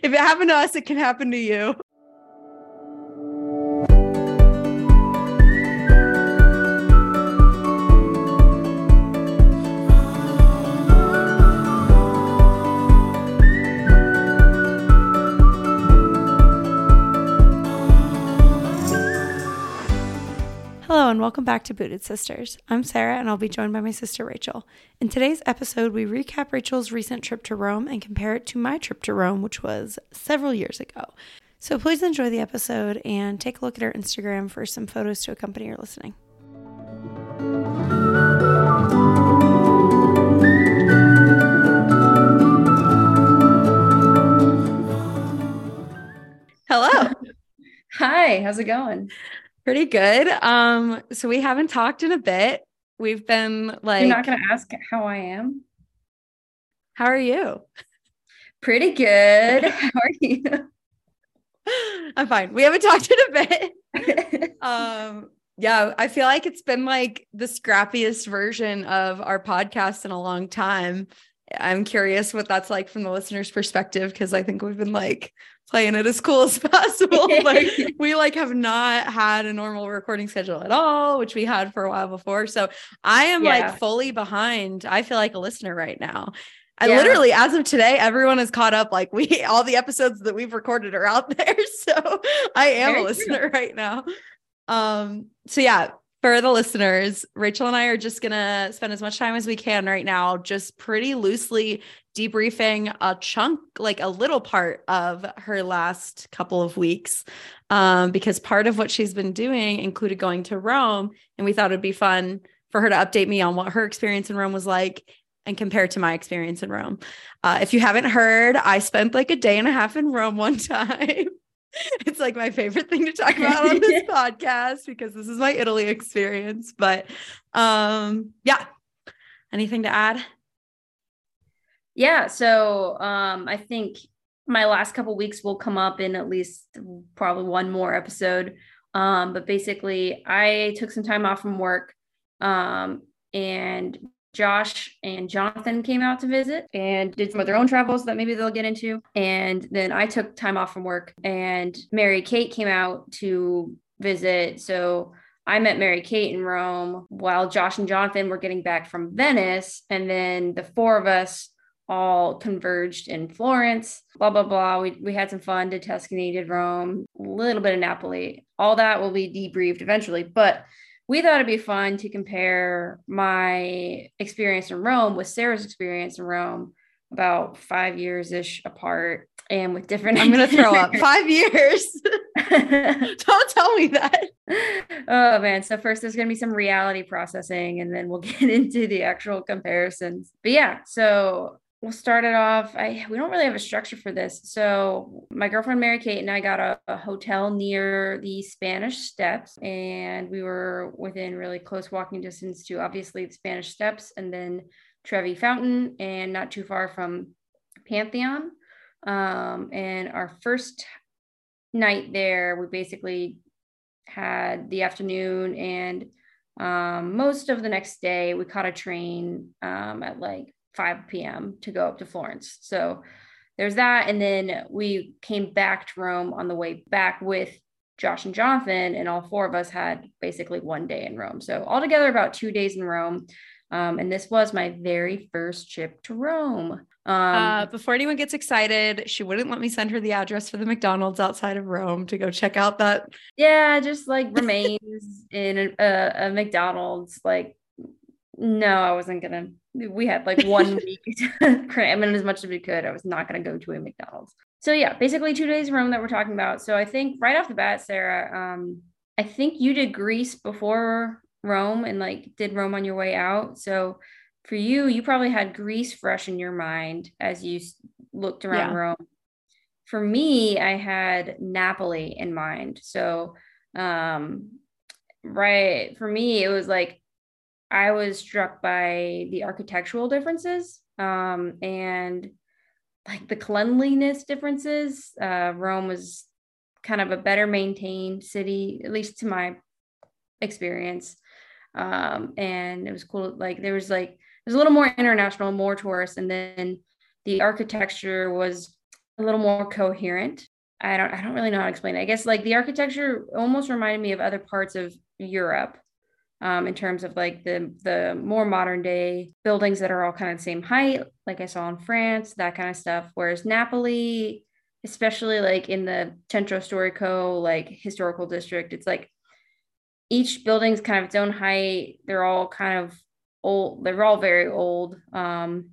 If it happened to us, it can happen to you. Hello and welcome back to Booted Sisters. I'm Sarah and I'll be joined by my sister Rachel. In today's episode, we recap Rachel's recent trip to Rome and compare it to my trip to Rome, which was several years ago. So please enjoy the episode and take a look at our Instagram for some photos to accompany your listening. Hello. Hi, how's it going? Pretty good. So we haven't talked in a bit. We've been like... You're not going to ask how I am? How are you? Pretty good. How are you? I'm fine. We haven't talked in a bit. Yeah, I feel like it's been like the scrappiest version of our podcast in a long time. I'm curious what that's like from the listener's perspective, because I think we've been like... playing it as cool as possible. Like we like have not had a normal recording schedule at all, which we had for a while before. So I am like fully behind. I feel like a listener right now. I literally, as of today, everyone is caught up. Like all the episodes that we've recorded are out there. So I am a listener right now. So yeah, for the listeners, Rachel and I are just going to spend as much time as we can right now, just pretty loosely debriefing a chunk, like a little part of her last couple of weeks, because part of what she's been doing included going to Rome, and we thought it'd be fun for her to update me on what her experience in Rome was like and compare to my experience in Rome. If you haven't heard, I spent like a day and a half in Rome one time. It's like my favorite thing to talk about on this podcast because this is my Italy experience, but yeah. Anything to add? Yeah. So I think my last couple of weeks will come up in at least probably one more episode. But basically I took some time off from work and Josh and Jonathan came out to visit and did some of their own travels that maybe they'll get into. And then I took time off from work and Mary Kate came out to visit. So I met Mary Kate in Rome while Josh and Jonathan were getting back from Venice. And then the four of us all converged in Florence, blah, blah, blah. We had some fun, did Tuscany, did Rome, a little bit of Napoli. All that will be debriefed eventually, but we thought it'd be fun to compare my experience in Rome with Sarah's experience in Rome, about 5 years-ish apart and with different... I'm going to throw up. 5 years. Don't tell me that. Oh man. So first there's going to be some reality processing and then we'll get into the actual comparisons. But yeah, so... we'll start it off. We don't really have a structure for this. So my girlfriend, Mary Kate, and I got a hotel near the Spanish Steps, and we were within really close walking distance to obviously the Spanish Steps and then Trevi Fountain and not too far from Pantheon. And our first night there, we basically had the afternoon and most of the next day we caught a train at like 5 p.m. to go up to Florence. So there's that. And then we came back to Rome on the way back with Josh and Jonathan, and all four of us had basically one day in Rome. So altogether about 2 days in Rome. And this was my very first trip to Rome. Before anyone gets excited, she wouldn't let me send her the address for the McDonald's outside of Rome to go check out that. Yeah, just like remains in a McDonald's, like, no, I wasn't going to, we had like one week to cram in as much as we could. I was not going to go to a McDonald's. So yeah, basically 2 days in Rome that we're talking about. So I think right off the bat, Sarah, I think you did Greece before Rome and like did Rome on your way out. So for you, you probably had Greece fresh in your mind as you looked around Rome. For me, I had Napoli in mind. So right, for me, it was like, I was struck by the architectural differences and like the cleanliness differences. Rome was kind of a better maintained city, at least to my experience. And it was cool. Like there was a little more international, more tourists. And then the architecture was a little more coherent. I don't really know how to explain it. I guess like the architecture almost reminded me of other parts of Europe, in terms of like the more modern day buildings that are all kind of the same height, like I saw in France, that kind of stuff. Whereas Napoli, especially like in the Centro Storico, like historical district, it's like each building's kind of its own height. They're all kind of old. They're all very old, and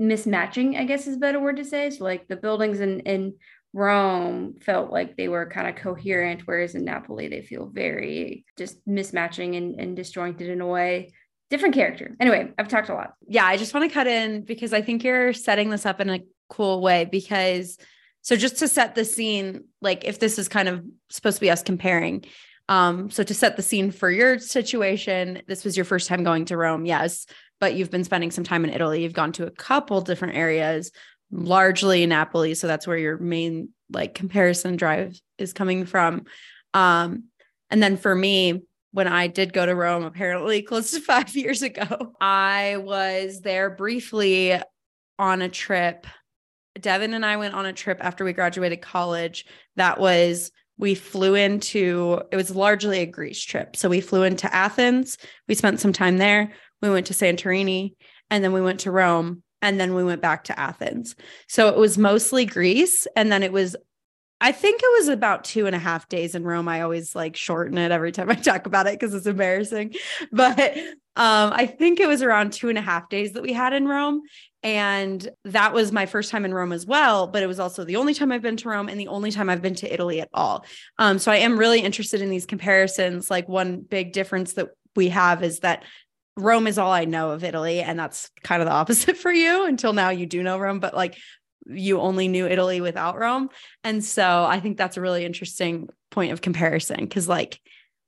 mismatching, I guess is a better word to say. So like the buildings in Rome felt like they were kind of coherent, whereas in Napoli, they feel very just mismatching and disjointed in a way. Different character. Anyway, I've talked a lot. Yeah, I just want to cut in because I think you're setting this up in a cool way because, so just to set the scene, like if this is kind of supposed to be us comparing, so to set the scene for your situation, this was your first time going to Rome, yes, but you've been spending some time in Italy. You've gone to a couple different areas, largely Napoli. So that's where your main like comparison drive is coming from. And then for me, when I did go to Rome, apparently close to 5 years ago, I was there briefly on a trip. Devin and I went on a trip after we graduated college. We flew into, it was largely a Greece trip. So we flew into Athens. We spent some time there. We went to Santorini and then we went to Rome and then we went back to Athens. So it was mostly Greece. And then I think it was about 2.5 days in Rome. I always like shorten it every time I talk about it because it's embarrassing. But I think it was around 2.5 days that we had in Rome. And that was my first time in Rome as well. But it was also the only time I've been to Rome and the only time I've been to Italy at all. So I am really interested in these comparisons. Like one big difference that we have is that Rome is all I know of Italy. And that's kind of the opposite for you. Until now you do know Rome, but like you only knew Italy without Rome. And so I think that's a really interesting point of comparison. Cause like,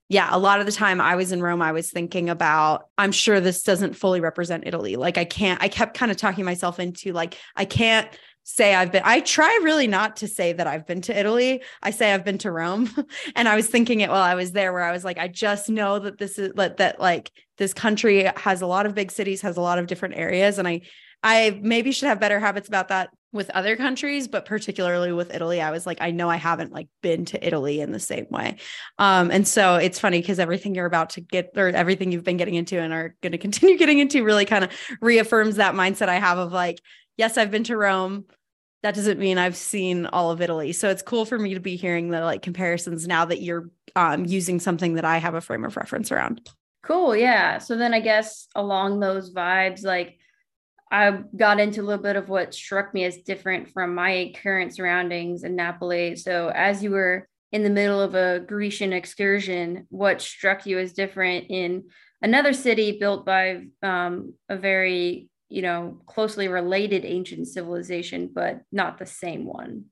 yeah, a lot of the time I was in Rome, I was thinking about, I'm sure this doesn't fully represent Italy. Like I kept kind of talking myself into like, I can't say I try really not to say that I've been to Italy. I say I've been to Rome. And I was thinking it while I was there, where I was like, I just know that that this country has a lot of big cities, has a lot of different areas. And I maybe should have better habits about that with other countries, but particularly with Italy, I was like, I know I haven't like been to Italy in the same way. And so it's funny because everything you're about to get or everything you've been getting into and are going to continue getting into really kind of reaffirms that mindset I have of like, yes, I've been to Rome. That doesn't mean I've seen all of Italy. So it's cool for me to be hearing the like comparisons now that you're using something that I have a frame of reference around. Cool. Yeah. So then I guess along those vibes, like I got into a little bit of what struck me as different from my current surroundings in Napoli. So as you were in the middle of a Grecian excursion, what struck you as different in another city built by a very, closely related ancient civilization, but not the same one?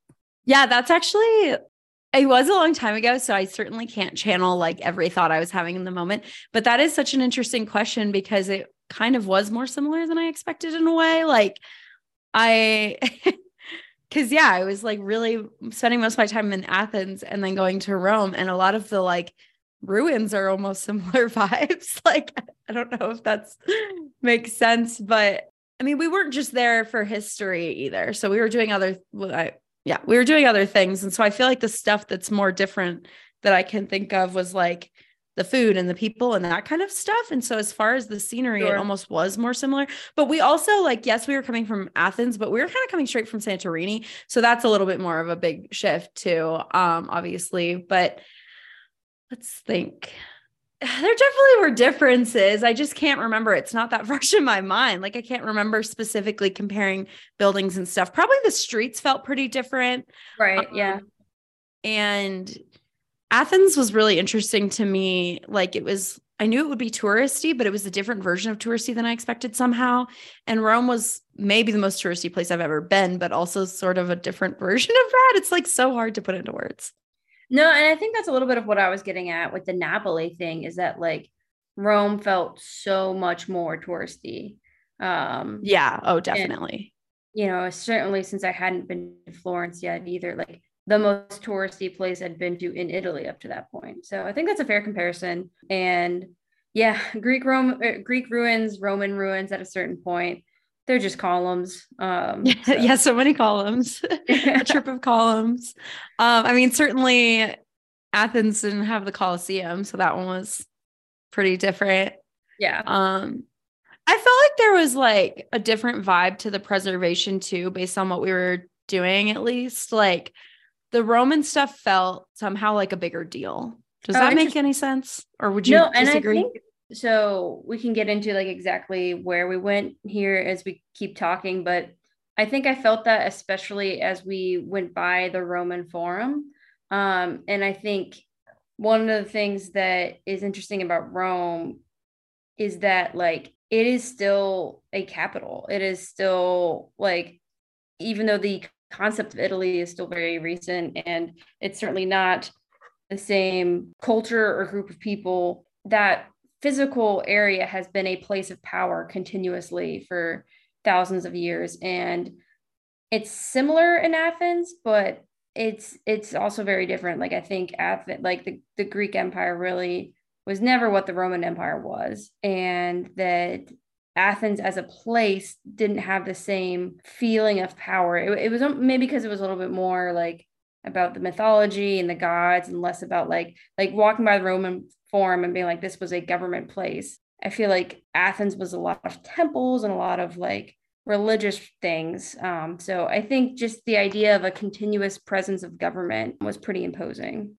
Yeah, that's actually... it was a long time ago, so I certainly can't channel like every thought I was having in the moment, but that is such an interesting question because it kind of was more similar than I expected in a way. Like I was like really spending most of my time in Athens and then going to Rome, and a lot of the like ruins are almost similar vibes. Like, I don't know if that's makes sense, but I mean, we weren't just there for history either. So we were doing other things. And so I feel like the stuff that's more different that I can think of was like the food and the people and that kind of stuff. And so as far as the scenery, It almost was more similar, but we also like, yes, we were coming from Athens, but we were kind of coming straight from Santorini. So that's a little bit more of a big shift too, obviously, but let's think. There definitely were differences. I just can't remember. It's not that fresh in my mind. Like I can't remember specifically comparing buildings and stuff. Probably the streets felt pretty different. Right. Yeah. And Athens was really interesting to me. Like I knew it would be touristy, but it was a different version of touristy than I expected somehow. And Rome was maybe the most touristy place I've ever been, but also sort of a different version of that. It's like so hard to put into words. No, and I think that's a little bit of what I was getting at with the Napoli thing is that like Rome felt so much more touristy. Yeah. Oh, definitely. And, certainly since I hadn't been to Florence yet either, like the most touristy place I'd been to in Italy up to that point. So I think that's a fair comparison. And yeah, Greek ruins, Roman ruins at a certain point. They're just columns. Yeah, so many columns, a trip of columns. I mean, certainly Athens didn't have the Colosseum, so that one was pretty different. Yeah. I felt like there was like a different vibe to the preservation too, based on what we were doing, at least. Like the Roman stuff felt somehow like a bigger deal. Does that make any sense? Or would you disagree? And I think, so we can get into like exactly where we went here as we keep talking, but I think I felt that especially as we went by the Roman Forum. And I think one of the things that is interesting about Rome is that like it is still a capital. It is still like, even though the concept of Italy is still very recent and it's certainly not the same culture or group of people, that physical area has been a place of power continuously for thousands of years. And it's similar in Athens, but it's also very different. Like I think Athens, like the Greek Empire really was never what the Roman Empire was, and that Athens as a place didn't have the same feeling of power. It was maybe because it was a little bit more like about the mythology and the gods and less about like walking by the Roman Forum and being like, this was a government place. I feel like Athens was a lot of temples and a lot of like religious things. So I think just the idea of a continuous presence of government was pretty imposing.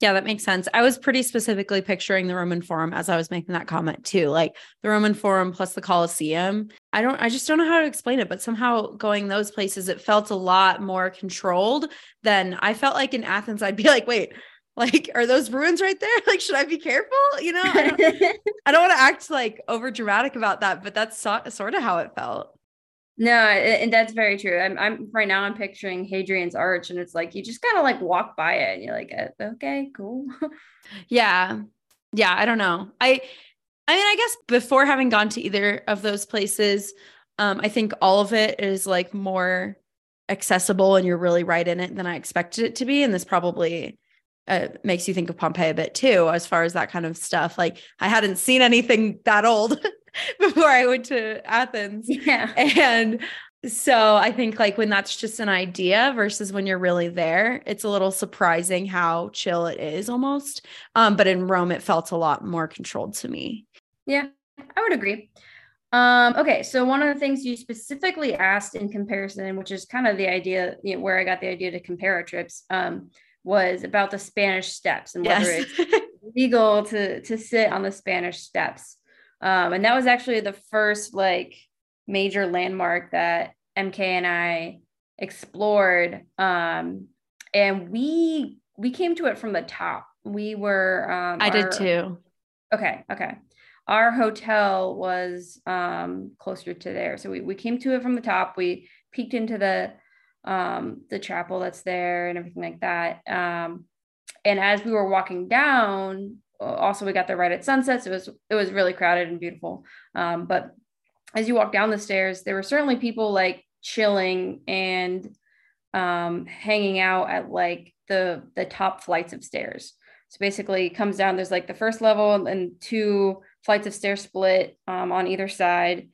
Yeah, that makes sense. I was pretty specifically picturing the Roman Forum as I was making that comment too, like the Roman Forum plus the Colosseum. I just don't know how to explain it, but somehow going those places, it felt a lot more controlled than I felt like in Athens. I'd be like, wait, like, are those ruins right there? Like, should I be careful? You know, I don't want to act like over dramatic about that, but that's sort of how it felt. No, and that's very true. I'm right now I'm picturing Hadrian's Arch, and it's like you just kind of like walk by it and you're like, okay, cool. Yeah, I don't know. I mean, I guess before having gone to either of those places, I think all of it is like more accessible and you're really right in it than I expected it to be. And this probably makes you think of Pompeii a bit too, as far as that kind of stuff. Like I hadn't seen anything that old before I went to Athens. Yeah. And so I think like when that's just an idea versus when you're really there, it's a little surprising how chill it is almost. But in Rome, it felt a lot more controlled to me. Yeah, I would agree. Okay. So one of the things you specifically asked in comparison, which is kind of the idea, you know, where I got the idea to compare our trips, was about the Spanish Steps and whether it's legal to sit on the Spanish Steps. And that was actually the first like major landmark that MK and I explored. And we came to it from the top. We were, did too. Okay. Our hotel was, closer to there. So we came to it from the top. We peeked into the chapel that's there and everything like that. And as we were walking down, also, we got there right at sunset, so it was really crowded and beautiful. But as you walk down the stairs, there were certainly people like chilling and hanging out at like the top flights of stairs. So basically, it comes down. There's like the first level and two flights of stairs split on either side,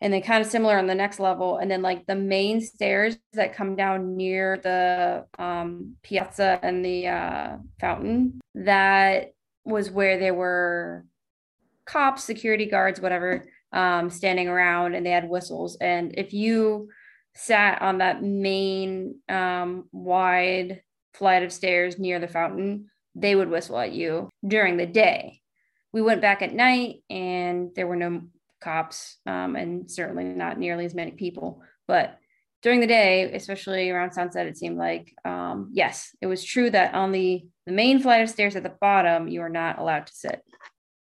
and then kind of similar on the next level. And then like the main stairs that come down near the piazza and the fountain, that was where there were cops, security guards, whatever, standing around, and they had whistles. And if you sat on that main wide flight of stairs near the fountain, they would whistle at you during the day. We went back at night and there were no cops and certainly not nearly as many people. But during the day, especially around sunset, it seemed like, yes, it was true that on the main flight of stairs at the bottom, you are not allowed to sit.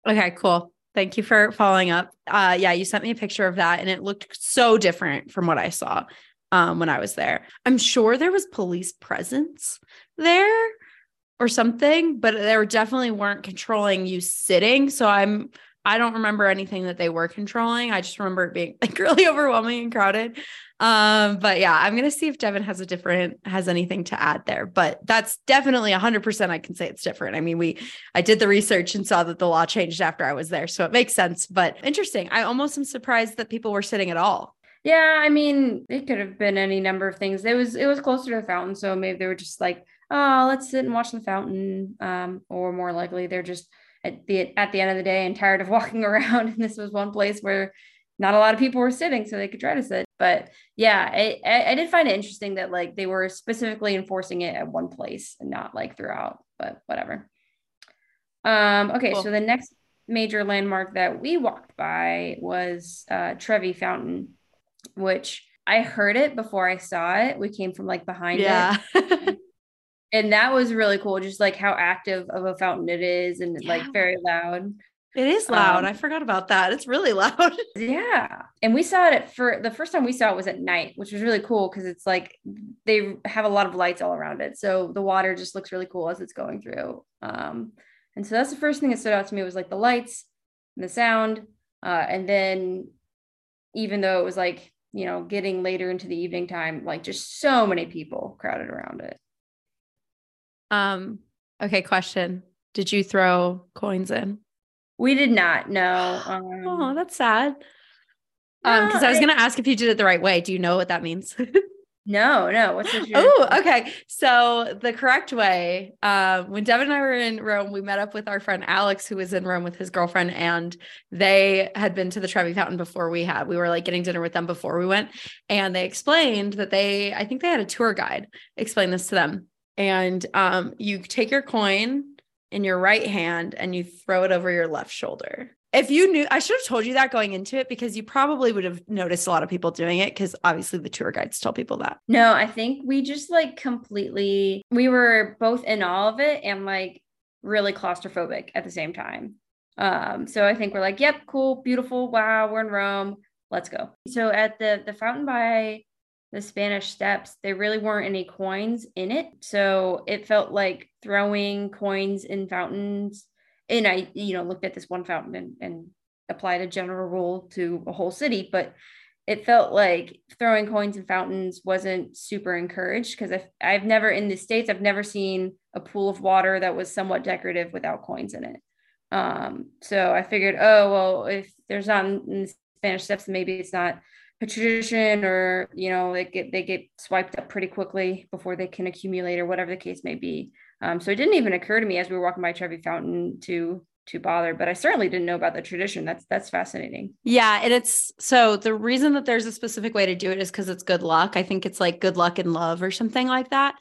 Okay, cool. Thank you for following up. Yeah, you sent me a picture of that and it looked so different from what I saw when I was there. I'm sure there was police presence there or something, but they definitely weren't controlling you sitting. So I'm I don't remember anything that they were controlling. I just remember it being like really overwhelming and crowded. But yeah, I'm going to see if Devin has has anything to add there, but that's definitely 100%. I can say it's different. I mean, I did the research and saw that the law changed after I was there, so it makes sense, but interesting. I almost am surprised that people were sitting at all. Yeah. I mean, it could have been any number of things. It was closer to the fountain. So maybe they were just like, oh, let's sit and watch the fountain. Or more likely they're just at the end of the day and tired of walking around. And this was one place where not a lot of people were sitting, so they could try to sit. But yeah, I did find it interesting that like they were specifically enforcing it at one place and not like throughout, but whatever. Okay. Cool. So the next major landmark that we walked by was Trevi Fountain, which I heard it before I saw it. We came from like behind it. And that was really cool. Just like how active of a fountain it is and like very loud. It is loud. I forgot about that. It's really loud. Yeah. And we saw it the first time we saw it was at night, which was really cool. Cause it's like, they have a lot of lights all around it. So the water just looks really cool as it's going through. And so that's the first thing that stood out to me was like the lights and the sound. And then even though it was like, you know, getting later into the evening time, like just so many people crowded around it. Okay. Question. Did you throw coins in? We did not. No. Oh, that's sad. Cause I was going to ask if you did it the right way. Do you know what that means? No. What's the Oh, okay. So the correct way, when Devin and I were in Rome, we met up with our friend Alex, who was in Rome with his girlfriend, and they had been to the Trevi Fountain before we had. We were like getting dinner with them before we went, and they explained that I think they had a tour guide explain this to them. And you take your coin in your right hand and you throw it over your left shoulder. If you knew, I should have told you that going into it, because you probably would have noticed a lot of people doing it, because obviously the tour guides tell people that. No, I think we just like we were both in all of it and like really claustrophobic at the same time. So I think we're like, yep, cool, beautiful. Wow, we're in Rome. Let's go. So at the fountain by the Spanish Steps, there really weren't any coins in it. So it felt like throwing coins in fountains. And I, looked at this one fountain and applied a general rule to a whole city, but it felt like throwing coins in fountains wasn't super encouraged, because I've never in the States, I've never seen a pool of water that was somewhat decorative without coins in it. So I figured, oh, well, if there's not in the Spanish Steps, maybe it's not a tradition, or they get swiped up pretty quickly before they can accumulate, or whatever the case may be. So it didn't even occur to me as we were walking by Trevi Fountain to bother, but I certainly didn't know about the tradition. That's fascinating. Yeah. And so the reason that there's a specific way to do it is because it's good luck. I think it's like good luck in love or something like that.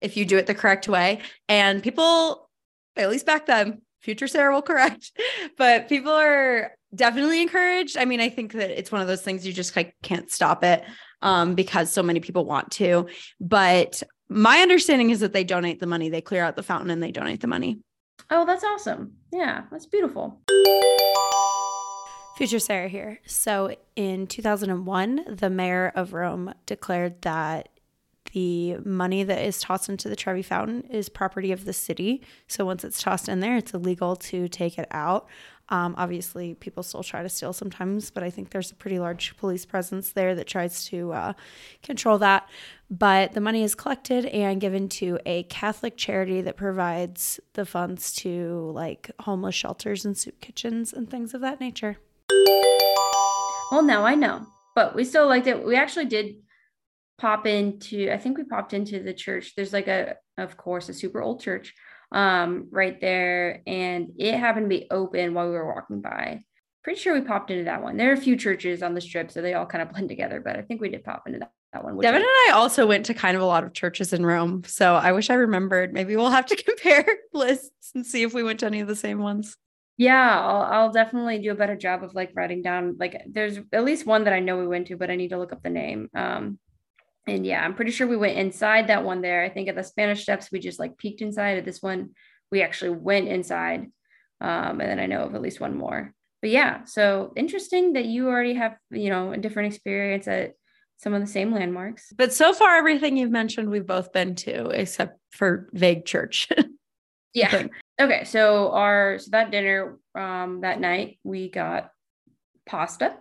If you do it the correct way, and people, at least back then, future Sarah will correct, but people are definitely encouraged. I mean, I think that it's one of those things you just like can't stop it, because so many people want to, but my understanding is that they donate the money, they clear out the fountain and they donate the money. Oh, that's awesome. Yeah. That's beautiful. Future Sarah here. So in 2001, the mayor of Rome declared that the money that is tossed into the Trevi Fountain is property of the city. So once it's tossed in there, it's illegal to take it out. Obviously, people still try to steal sometimes, but I think there's a pretty large police presence there that tries to control that. But the money is collected and given to a Catholic charity that provides the funds to like homeless shelters and soup kitchens and things of that nature. Well, now I know, but we still liked it. We actually did popped into the church. There's like a super old church right there, and it happened to be open while we were walking by. Pretty sure we popped into that one. There are a few churches on the strip, so they all kind of blend together, but I think we did pop into that one. Devin and I also went to kind of a lot of churches in Rome, so I wish I remembered. Maybe we'll have to compare lists and see if we went to any of the same ones. Yeah, I'll definitely do a better job of like writing down, like there's at least one that I know we went to, but I need to look up the name. And yeah, I'm pretty sure we went inside that one there. I think at the Spanish Steps, we just like peeked inside. At this one, we actually went inside. And then I know of at least one more. But yeah, so interesting that you already have, a different experience at some of the same landmarks. But so far, everything you've mentioned, we've both been to, except for vague church. Yeah. Okay, so that dinner that night, we got pasta.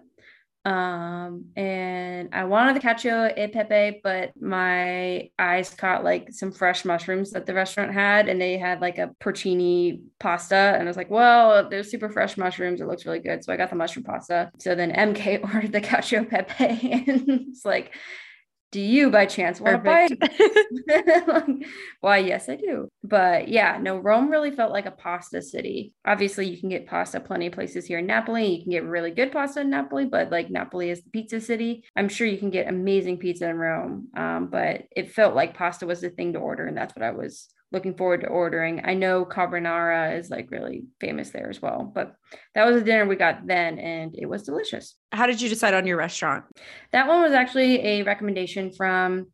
And I wanted the cacio e pepe, but my eyes caught like some fresh mushrooms that the restaurant had, and they had like a porcini pasta, and I was like, well, they're super fresh mushrooms, it looks really good. So I got the mushroom pasta. So then MK ordered the cacio e pepe, and it's like, do you by chance want to buy? Why, yes, I do. But yeah, no, Rome really felt like a pasta city. Obviously, you can get pasta plenty of places here in Napoli. You can get really good pasta in Napoli, but like Napoli is the pizza city. I'm sure you can get amazing pizza in Rome, but it felt like pasta was the thing to order, and that's what I was looking forward to ordering. I know carbonara is like really famous there as well, but that was the dinner we got then, and it was delicious. How did you decide on your restaurant? That one was actually a recommendation from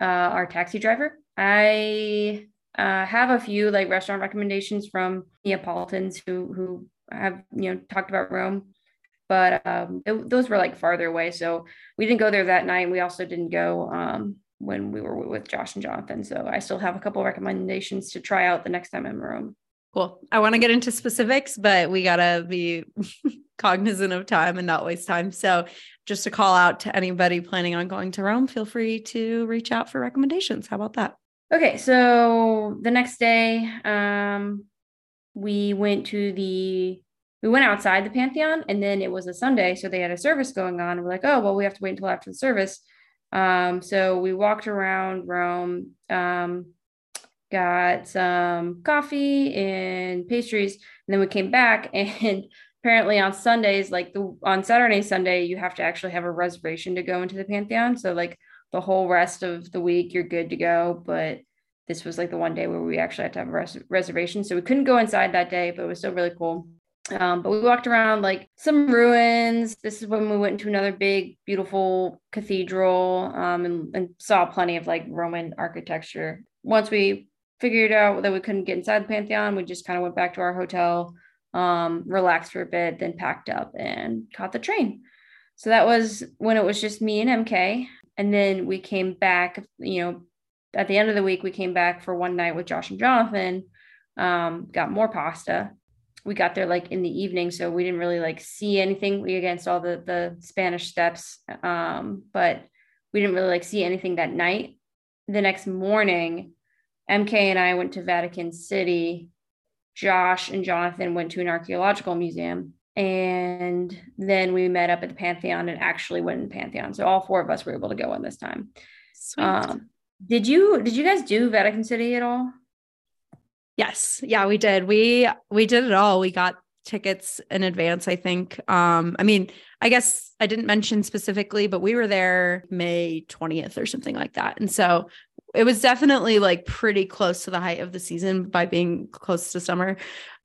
our taxi driver. I have a few like restaurant recommendations from Neapolitans who have, you know, talked about Rome, but those were like farther away. So we didn't go there that night. We also didn't go when we were with Josh and Jonathan. So I still have a couple of recommendations to try out the next time I'm in Rome. Cool. I want to get into specifics, but we got to be cognizant of time and not waste time. So just a call out to anybody planning on going to Rome, feel free to reach out for recommendations. How about that? Okay. So the next day, we went outside the Pantheon, and then it was a Sunday. So they had a service going on. We're like, oh, well, we have to wait until after the service. So we walked around Rome, got some coffee and pastries, and then we came back, and apparently on Sundays, on Saturday, Sunday, you have to actually have a reservation to go into the Pantheon. So like the whole rest of the week, you're good to go. But this was like the one day where we actually had to have a reservation. So we couldn't go inside that day, but it was still really cool. But we walked around like some ruins. This is when we went into another big, beautiful cathedral, and saw plenty of like Roman architecture. Once we figured out that we couldn't get inside the Pantheon, we just kind of went back to our hotel, relaxed for a bit, then packed up and caught the train. So that was when it was just me and MK. And then we came back, you know, at the end of the week, we came back for one night with Josh and Jonathan, got more pasta. We got there like in the evening, so we didn't really like see anything. We against all the Spanish Steps, but we didn't really like see anything that night. The next morning, MK and I went to Vatican City. Josh and Jonathan went to an archaeological museum, and then we met up at the Pantheon and actually went in the Pantheon. So all four of us were able to go in this time. Sweet. Did you guys do Vatican City at all? Yes. Yeah, we did. We did it all. We got tickets in advance, I think. I mean, I guess I didn't mention specifically, but we were there May 20th or something like that. And so it was definitely like pretty close to the height of the season by being close to summer.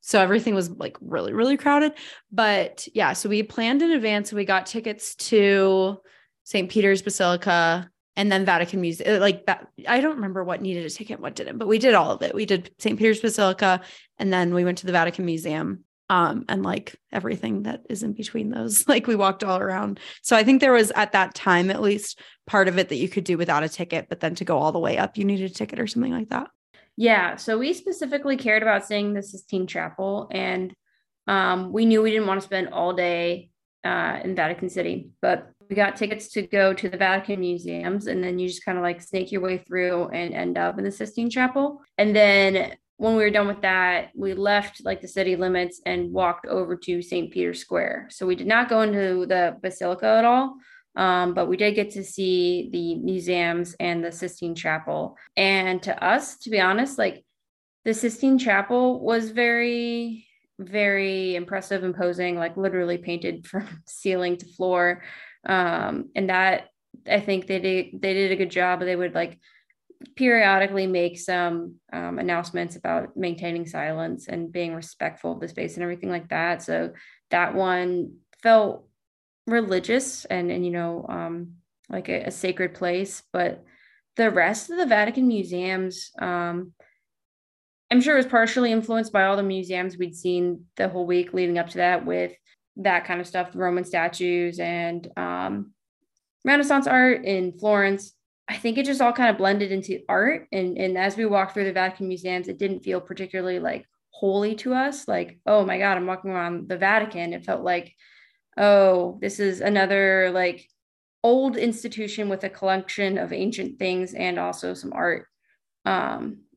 So everything was like really, really crowded, but yeah, so we planned in advance. We got tickets to St. Peter's Basilica, and then Vatican Museum, like that. I don't remember what needed a ticket, what didn't, but we did all of it. We did St. Peter's Basilica, and then we went to the Vatican Museum, and like everything that is in between those, like we walked all around. So I think there was at that time, at least part of it that you could do without a ticket, but then to go all the way up, you needed a ticket or something like that. Yeah. So we specifically cared about seeing the Sistine Chapel, and we knew we didn't want to spend all day in Vatican City, but we got tickets to go to the Vatican museums, and then you just kind of like snake your way through and end up in the Sistine Chapel. And then when we were done with that, we left like the city limits and walked over to St. Peter's Square. So we did not go into the Basilica at all, but we did get to see the museums and the Sistine Chapel. And to us, to be honest, like the Sistine Chapel was very, very impressive, imposing, like literally painted from ceiling to floor. And that I think they did a good job. They would like periodically make some announcements about maintaining silence and being respectful of the space and everything like that. So that one felt religious and you know, like a sacred place. But the rest of the Vatican museums, I'm sure it was partially influenced by all the museums we'd seen the whole week leading up to that, with that kind of stuff, Roman statues and Renaissance art in Florence. I think it just all kind of blended into art. And as we walked through the Vatican museums, it didn't feel particularly like holy to us. Like, oh my God, I'm walking around the Vatican. It felt like, oh, this is another like old institution with a collection of ancient things and also some art,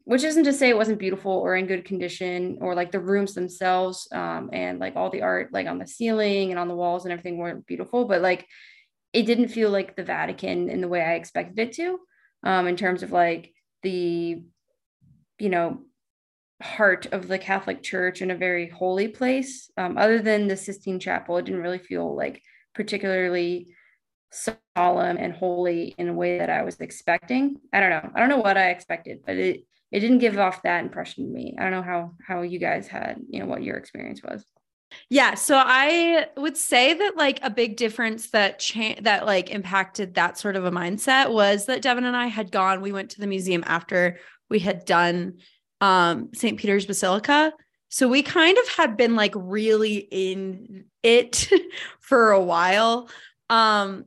which isn't to say it wasn't beautiful or in good condition, or like the rooms themselves, and like all the art like on the ceiling and on the walls and everything weren't beautiful, but like it didn't feel like the Vatican in the way I expected it to, in terms of like the, you know, heart of the Catholic Church in a very holy place. Other than the Sistine Chapel, it didn't really feel like particularly solemn and holy in a way that I was expecting. I don't know what I expected, but it didn't give off that impression to me. I don't know how you guys had, you know, what your experience was. Yeah. So I would say that like a big difference that like impacted that sort of a mindset was that Devin and I had gone, we went to the museum after we had done St. Peter's Basilica. So we kind of had been like really in it for a while. We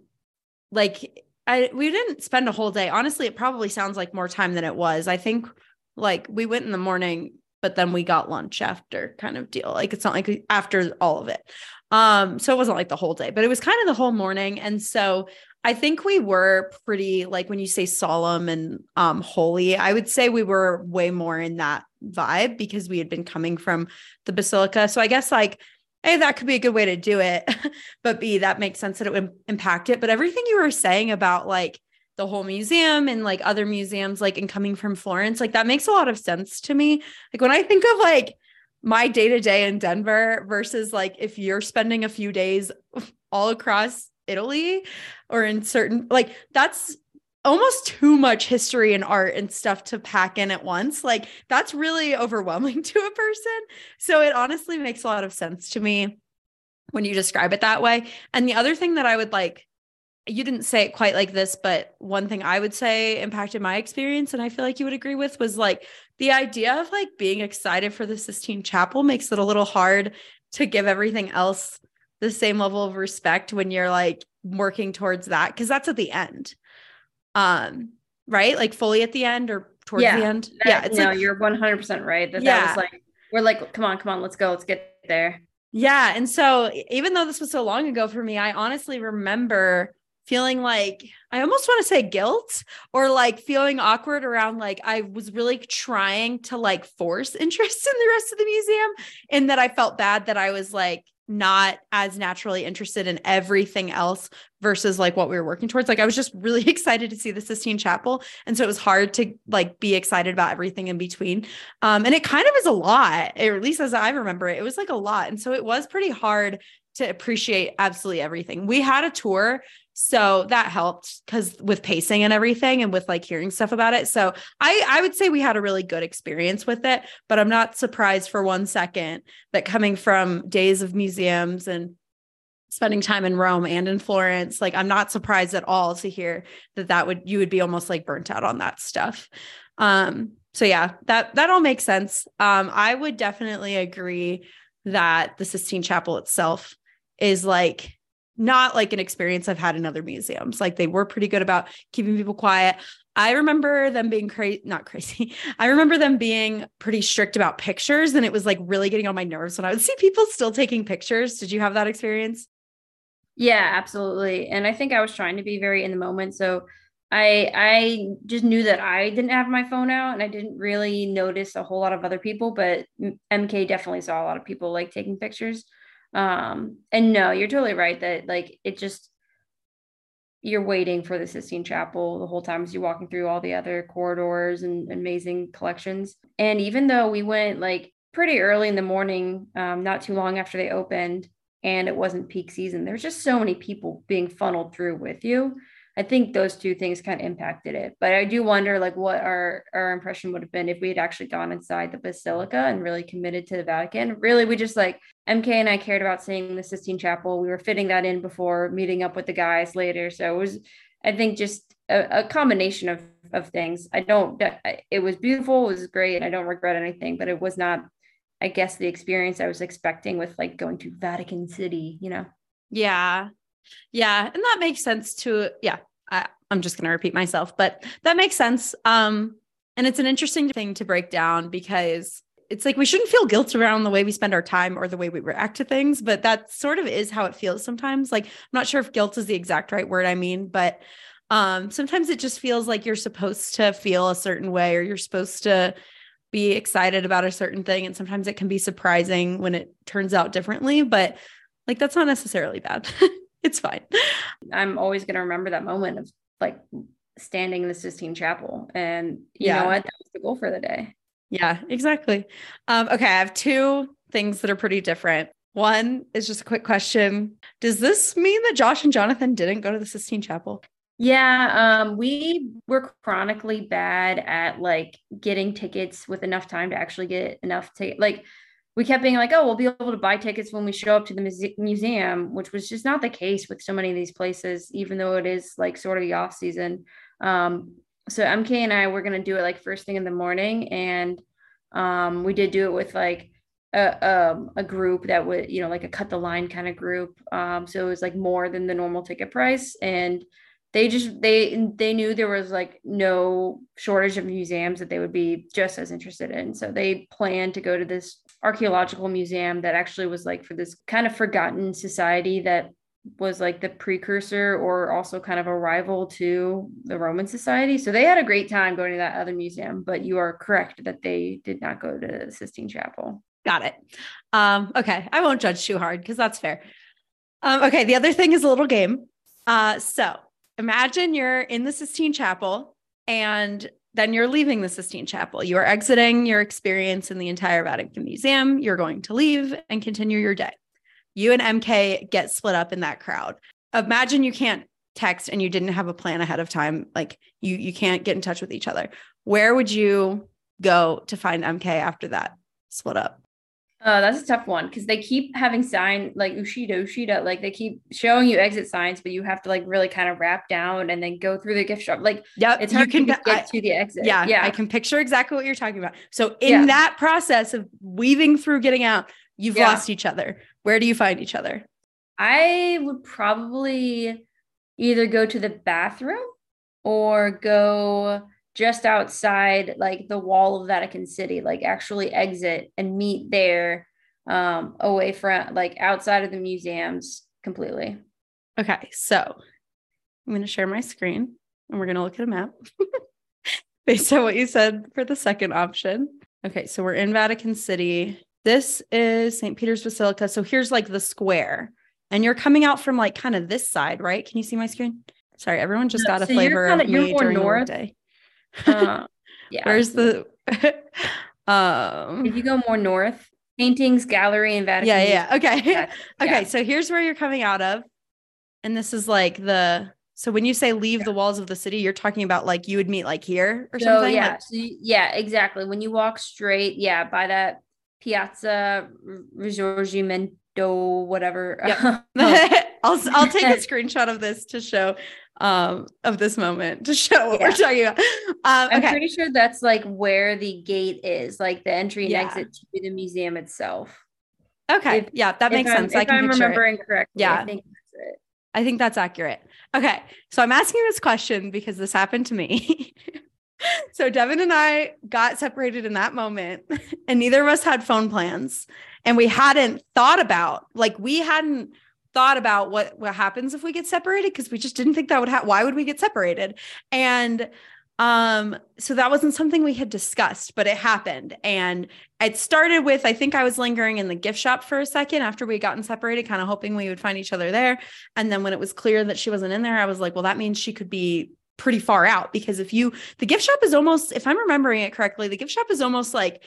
didn't spend a whole day. Honestly, it probably sounds like more time than it was. I think like we went in the morning, but then we got lunch after, kind of deal. Like, it's not like after all of it. So it wasn't like the whole day, but it was kind of the whole morning. And so I think we were pretty, like when you say solemn and holy, I would say we were way more in that vibe because we had been coming from the Basilica. So I guess like, A, that could be a good way to do it, but B, that makes sense that it would impact it. But everything you were saying about like the whole museum and like other museums, like, and coming from Florence, like that makes a lot of sense to me. Like when I think of like my day-to-day in Denver versus like, if you're spending a few days all across Italy or in certain, like that's almost too much history and art and stuff to pack in at once. Like that's really overwhelming to a person. So it honestly makes a lot of sense to me when you describe it that way. And the other thing that I would like, you didn't say it quite like this, but one thing I would say impacted my experience, and I feel like you would agree with, was like the idea of like being excited for the Sistine Chapel makes it a little hard to give everything else the same level of respect when you're like working towards that. 'Cause that's at the end. Right? Like fully at the end or towards the end. You're 100% right. That was like, we're like, come on, let's go. Let's get there. Yeah. And so even though this was so long ago for me, I honestly remember feeling like, I almost want to say guilt or like feeling awkward around, like I was really trying to like force interest in the rest of the museum, and that I felt bad that I was like not as naturally interested in everything else versus like what we were working towards. Like I was just really excited to see the Sistine Chapel. And so it was hard to like be excited about everything in between. And it kind of is a lot, or at least as I remember it, it was like a lot. And so it was pretty hard to appreciate absolutely everything. We had a tour, so that helped because with pacing and everything and with like hearing stuff about it. So I would say we had a really good experience with it, but I'm not surprised for one second that coming from days of museums and spending time in Rome and in Florence, like I'm not surprised at all to hear that you would be almost like burnt out on that stuff. So yeah, that all makes sense. I would definitely agree that the Sistine Chapel itself is like not like an experience I've had in other museums. Like they were pretty good about keeping people quiet. I remember them being I remember them being pretty strict about pictures, and it was like really getting on my nerves when I would see people still taking pictures. Did you have that experience? Yeah, absolutely. And I think I was trying to be very in the moment. So I just knew that I didn't have my phone out, and I didn't really notice a whole lot of other people, but MK definitely saw a lot of people like taking pictures. And no, you're totally right that like, it just, you're waiting for the Sistine Chapel the whole time as you're walking through all the other corridors and amazing collections. And even though we went like pretty early in the morning, not too long after they opened, and it wasn't peak season, there's just so many people being funneled through with you. I think those two things kind of impacted it, but I do wonder like what our impression would have been if we had actually gone inside the Basilica and really committed to the Vatican. Really, we just like, MK and I cared about seeing the Sistine Chapel. We were fitting that in before meeting up with the guys later. So it was, I think, just a combination of things. It was beautiful. It was great. And I don't regret anything, but it was not, I guess, the experience I was expecting with like going to Vatican City, you know? Yeah. And that makes sense too. Yeah. I'm just going to repeat myself, but that makes sense. And it's an interesting thing to break down because it's like we shouldn't feel guilt around the way we spend our time or the way we react to things, but that sort of is how it feels sometimes. Like, I'm not sure if guilt is the exact right word I mean, but sometimes it just feels like you're supposed to feel a certain way or you're supposed to be excited about a certain thing. And sometimes it can be surprising when it turns out differently, but like, that's not necessarily bad. It's fine. I'm always going to remember that moment of like standing in the Sistine Chapel and you know what, that was the goal for the day. Yeah, exactly. Okay. I have two things that are pretty different. One is just a quick question. Does this mean that Josh and Jonathan didn't go to the Sistine Chapel? Yeah. We were chronically bad at like getting tickets with enough time to actually get enough tickets. Like, we kept being like, oh, we'll be able to buy tickets when we show up to the museum, which was just not the case with so many of these places, even though it is like sort of the off season. So MK and I were going to do it like first thing in the morning. And we did do it with like a group that would, you know, like a cut the line kind of group. So it was like more than the normal ticket price. And they just, they knew there was like no shortage of museums that they would be just as interested in. So they planned to go to this archaeological museum that actually was like for this kind of forgotten society that was like the precursor or also kind of a rival to the Roman society. So they had a great time going to that other museum, but you are correct that they did not go to the Sistine Chapel. Got it. Okay. I won't judge too hard because that's fair. Okay. The other thing is a little game. So imagine you're in the Sistine Chapel and then you're leaving the Sistine Chapel. You are exiting your experience in the entire Vatican Museum. You're going to leave and continue your day. You and MK get split up in that crowd. Imagine you can't text and you didn't have a plan ahead of time. Like you can't get in touch with each other. Where would you go to find MK after that split up? That's a tough one because they keep having sign like Ushida, like they keep showing you exit signs, but you have to like really kind of wrap down and then go through the gift shop. Like, yep, it's hard to get to the exit. Yeah, I can picture exactly what you're talking about. So in that process of weaving through, getting out, you've lost each other. Where do you find each other? I would probably either go to the bathroom or go just outside like the wall of Vatican City, like actually exit and meet there away from like outside of the museums completely. Okay. So I'm going to share my screen and we're going to look at a map based on what you said for the second option. Okay. So we're in Vatican City. This is St. Peter's Basilica. So here's like the square and you're coming out from like kind of this side, right? Can you see my screen? Sorry. Everyone just got a flavor of me during the day. Where's the if you go more north, paintings gallery and Vatican. Okay. So here's where you're coming out of, and this is like the. So when you say leave the walls of the city, you're talking about like you would meet like here or something. Exactly. When you walk straight, by that Piazza Risorgimento, whatever. Yep. I'll take a screenshot of this to show. Of this moment to show what we're talking about. I'm pretty sure that's like where the gate is, like the entry and exit to the museum itself. Okay. That makes sense. If I'm remembering correctly. Yeah. I think that's it. I think that's accurate. Okay. So I'm asking this question because this happened to me. So Devin and I got separated in that moment and neither of us had phone plans and we hadn't thought about, like we hadn't thought about what happens if we get separated because we just didn't think that would happen. Why would we get separated? And so that wasn't something we had discussed, but it happened. And it started with, I think I was lingering in the gift shop for a second after we gotten separated, kind of hoping we would find each other there. And then when it was clear that she wasn't in there, I was like, well, that means she could be pretty far out because the gift shop is almost, if I'm remembering it correctly, the gift shop is almost like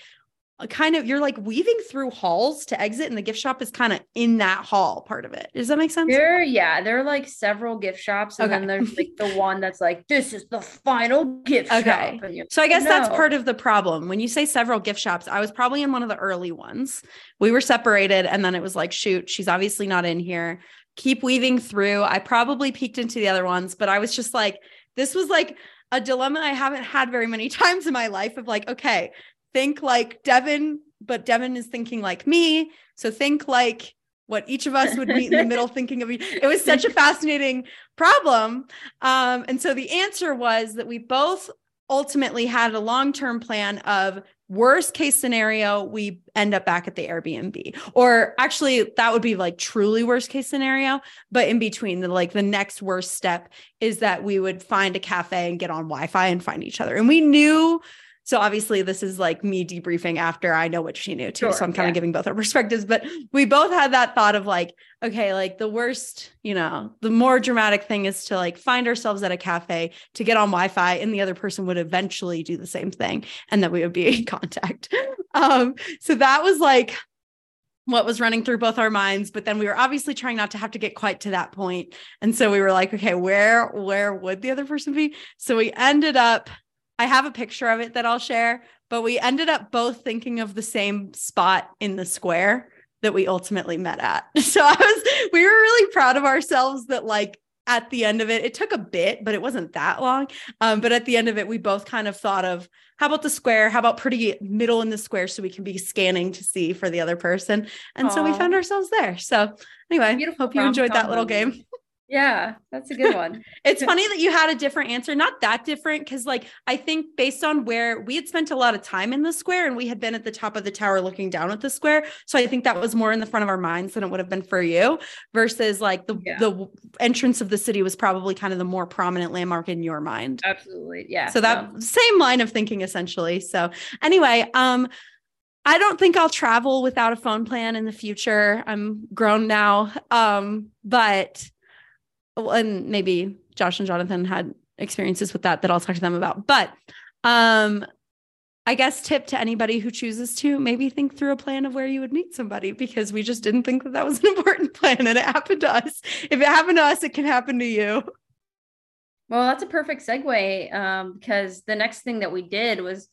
kind of, you're like weaving through halls to exit and the gift shop is kind of in that hall part of it. Does that make sense? There are like several gift shops and then there's like the one that's like, this is the final gift shop. So I guess that's part of the problem. When you say several gift shops, I was probably in one of the early ones. We were separated and then it was like, shoot, she's obviously not in here. Keep weaving through. I probably peeked into the other ones, but I was just like, this was like a dilemma I haven't had very many times in my life of like, okay, think like Devin, but Devin is thinking like me. So think like what each of us would be in the middle thinking of. It was such a fascinating problem. And so the answer was that we both ultimately had a long-term plan of worst case scenario, we end up back at the Airbnb, or actually that would be like truly worst case scenario. But in between, the next worst step is that we would find a cafe and get on Wi-Fi and find each other. And we knew, so obviously this is like me debriefing after I know what she knew too. Sure, so I'm kind of giving both our perspectives, but we both had that thought of like, okay, like the worst, you know, the more dramatic thing is to like find ourselves at a cafe to get on Wi-Fi, and the other person would eventually do the same thing and that we would be in contact. So that was like what was running through both our minds, but then we were obviously trying not to have to get quite to that point. And so we were like, okay, where would the other person be? So we ended up, I have a picture of it that I'll share, but we ended up both thinking of the same spot in the square that we ultimately met at. So we were really proud of ourselves that like at the end of it, it took a bit, but it wasn't that long. But at the end of it, we both kind of thought of how about the square? How about pretty middle in the square so we can be scanning to see for the other person. And so we found ourselves there. So anyway, beautiful. Hope you enjoyed that little game. Yeah, that's a good one. It's funny that you had a different answer, not that different, because like I think based on where we had spent a lot of time in the square and we had been at the top of the tower looking down at the square. So I think that was more in the front of our minds than it would have been for you versus like the entrance of the city was probably kind of the more prominent landmark in your mind. Absolutely. Yeah. So that same line of thinking essentially. So anyway, I don't think I'll travel without a phone plan in the future. I'm grown now. And maybe Josh and Jonathan had experiences with that I'll talk to them about. But I guess tip to anybody who chooses to maybe think through a plan of where you would meet somebody, because we just didn't think that was an important plan and it happened to us. If it happened to us, it can happen to you. Well, that's a perfect segue because the next thing that we did was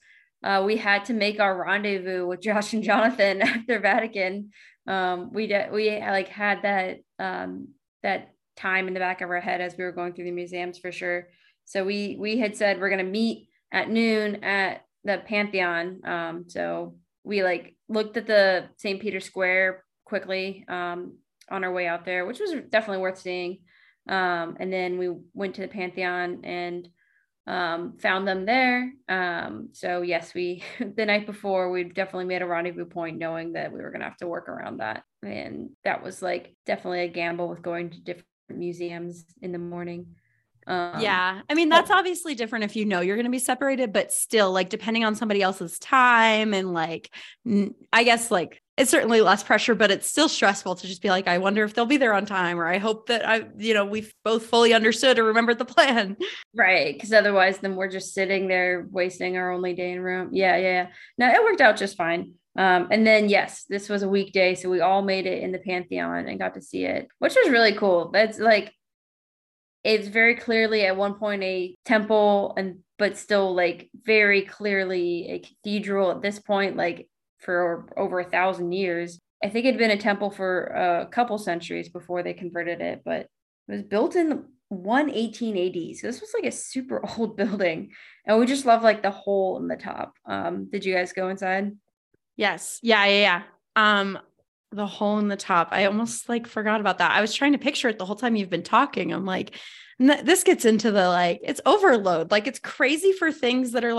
we had to make our rendezvous with Josh and Jonathan after Vatican. We had that that time in the back of our head as we were going through the museums for sure. So we had said we're going to meet at noon at the Pantheon. So we looked at the St. Peter's Square quickly on our way out there, which was definitely worth seeing. And then we went to the Pantheon and found them there. So yes, the night before we definitely made a rendezvous point knowing that we were going to have to work around that. And that was definitely a gamble with going to different museums in the morning. Yeah. I mean, that's obviously different if you know you're going to be separated, but still depending on somebody else's time and I guess it's certainly less pressure, but it's still stressful to just be I wonder if they'll be there on time, or I hope that we've both fully understood or remembered the plan. Right. Cause otherwise then we're just sitting there wasting our only day in Rome. Yeah. No, it worked out just fine. And then, yes, this was a weekday. So we all made it in the Pantheon and got to see it, which was really cool. That's it's very clearly at one point a temple but still very clearly a cathedral at this point, for over 1,000 years. I think it'd been a temple for a couple centuries before they converted it, but it was built in 1880. So this was a super old building, and we just love the hole in the top. Did you guys go inside? Yes. Yeah. The hole in the top. I almost forgot about that. I was trying to picture it the whole time you've been talking. I'm this gets into the, it's overload. It's crazy for things that are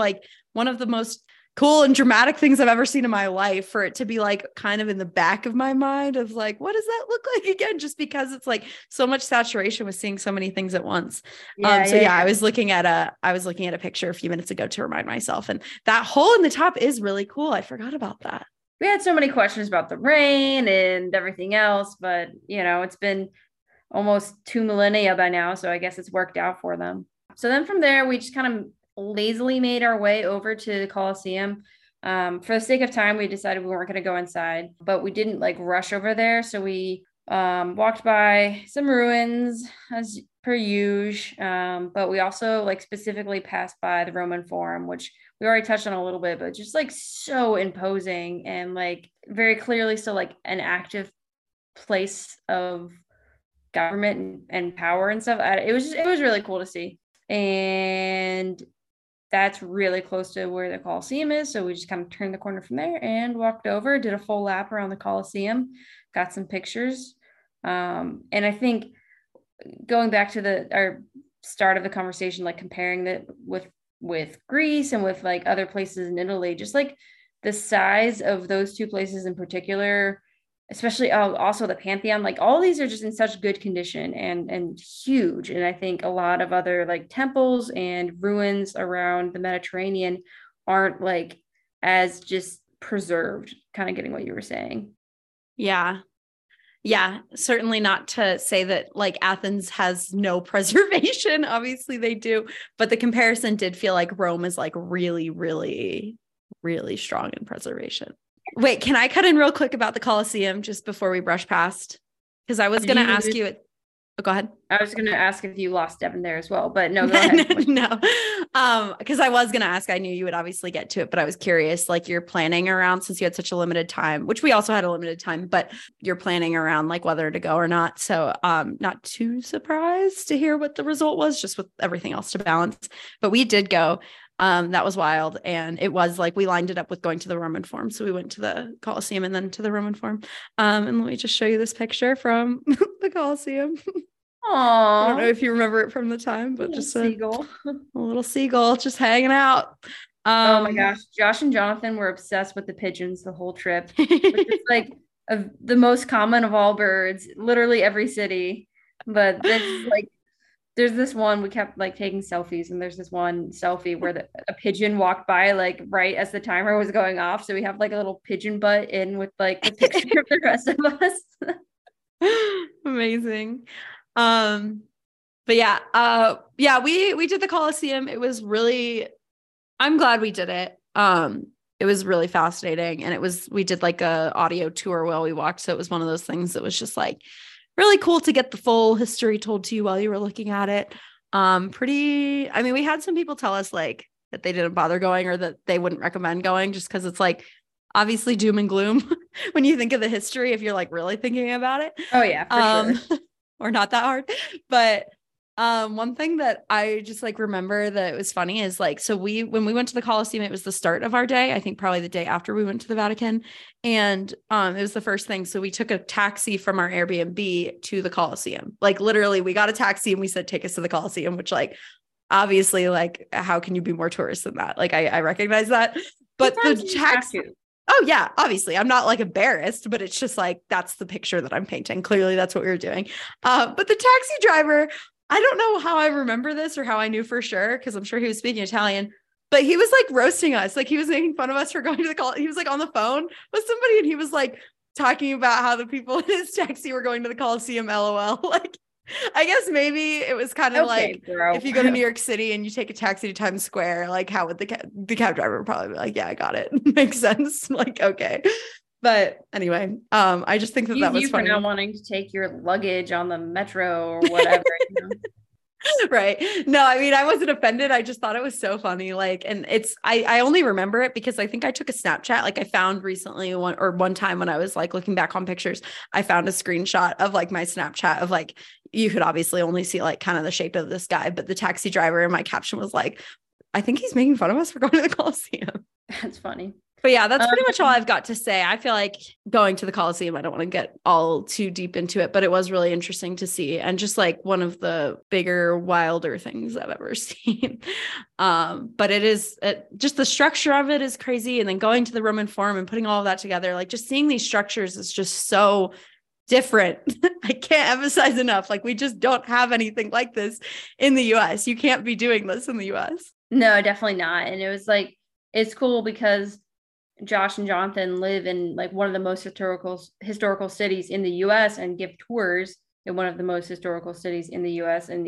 one of the most cool and dramatic things I've ever seen in my life, for it to be kind of in the back of my mind of what does that look like again, just because it's so much saturation with seeing so many things at once. I was looking at a picture a few minutes ago to remind myself, and that hole in the top is really cool. I forgot about that. We had so many questions about the rain and everything else, but it's been almost 2 millennia by now. So I guess it's worked out for them. So then from there, we just kind of lazily made our way over to the Colosseum. For the sake of time, we decided we weren't going to go inside, but we didn't rush over there. So we walked by some ruins as per usual. But we also specifically passed by the Roman Forum, which we already touched on a little bit, but just so imposing and very clearly still an active place of government and power and stuff. It was really cool to see. And that's really close to where the Colosseum is. So we just kind of turned the corner from there and walked over, did a full lap around the Colosseum, got some pictures. And I think going back to our start of the conversation, comparing that with with Greece and with like other places in Italy, just like the size of those two places in particular, especially also the Pantheon, like all these are just in such good condition and huge. And I think a lot of other like temples and ruins around the Mediterranean aren't like as just preserved, kind of getting what you were saying. Yeah. Yeah, certainly not to say that like Athens has no preservation. Obviously they do, but the comparison did feel like Rome is like really, really, really strong in preservation. Wait, can I cut in real quick about the Colosseum just before we brush past? Because I was going to ask you. Go ahead. I was going to ask if you lost Devin there as well, but no, go ahead. No, because I was going to ask, I knew you would obviously get to it, but I was curious, like your planning around, since you had such a limited time, which we also had a limited time, but you're planning around like whether to go or not. So not too surprised to hear what the result was, just with everything else to balance, but we did go. That was wild. And it was like, we lined it up with going to the Roman Forum. So we went to the Colosseum and then to the Roman Forum. And let me just show you this picture from the Colosseum. I don't know if you remember it from the time, but just a little seagull just hanging out. Oh my gosh. Josh and Jonathan were obsessed with the pigeons the whole trip. It's like the most common of all birds, literally every city, but that's like, there's this one we kept like taking selfies, and there's this one selfie where a pigeon walked by like right as the timer was going off. So we have like a little pigeon butt in with like a picture of the rest of us. Amazing. But yeah, we did the Colosseum. It was really, I'm glad we did it. It was really fascinating, and we did like a audio tour while we walked. So it was one of those things that was just like really cool to get the full history told to you while you were looking at it. We had some people tell us like that they didn't bother going or that they wouldn't recommend going just because it's like obviously doom and gloom when you think of the history, if you're like really thinking about it. Oh yeah, for sure. Or not that hard. But one thing that I just like remember that was funny is like, so when we went to the Colosseum, it was the start of our day, I think probably the day after we went to the Vatican, and it was the first thing. So we took a taxi from our Airbnb to the Colosseum. Like literally we got a taxi and we said, take us to the Colosseum, which like, obviously like, how can you be more tourist than that? Like I recognize that, but the taxi. Oh yeah, obviously I'm not like embarrassed, but it's just like, that's the picture that I'm painting. Clearly that's what we were doing. But the taxi driver, I don't know how I remember this or how I knew for sure, because I'm sure he was speaking Italian, but he was like roasting us. Like he was making fun of us for going to the call. He was like on the phone with somebody and he was like talking about how the people in his taxi were going to the Colosseum, LOL. Like, I guess maybe it was kind of okay, like bro. If you go to New York City and you take a taxi to Times Square, like how would the cab driver would probably be like, yeah, I got it. Makes sense. Like, okay. But anyway, I just think that was funny. You for now wanting to take your luggage on the metro or whatever. You know? Right. No, I mean, I wasn't offended. I just thought it was so funny. Like, and it's, I only remember it because I think I took a Snapchat. Like I found recently one time when I was like looking back on pictures, I found a screenshot of like my Snapchat of like, you could obviously only see like kind of the shape of this guy, but the taxi driver in my caption was like, I think he's making fun of us for going to the Colosseum. That's funny. But yeah, that's pretty much all I've got to say. I feel like going to the Colosseum, I don't want to get all too deep into it, but it was really interesting to see. And just like one of the bigger, wilder things I've ever seen. But just the structure of it is crazy. And then going to the Roman Forum and putting all of that together, like just seeing these structures is just so different. I can't emphasize enough. Like we just don't have anything like this in the US. You can't be doing this in the US. No, definitely not. And it was like, it's cool because Josh and Jonathan live in like one of the most historical cities in the US and give tours in one of the most historical cities in the US. And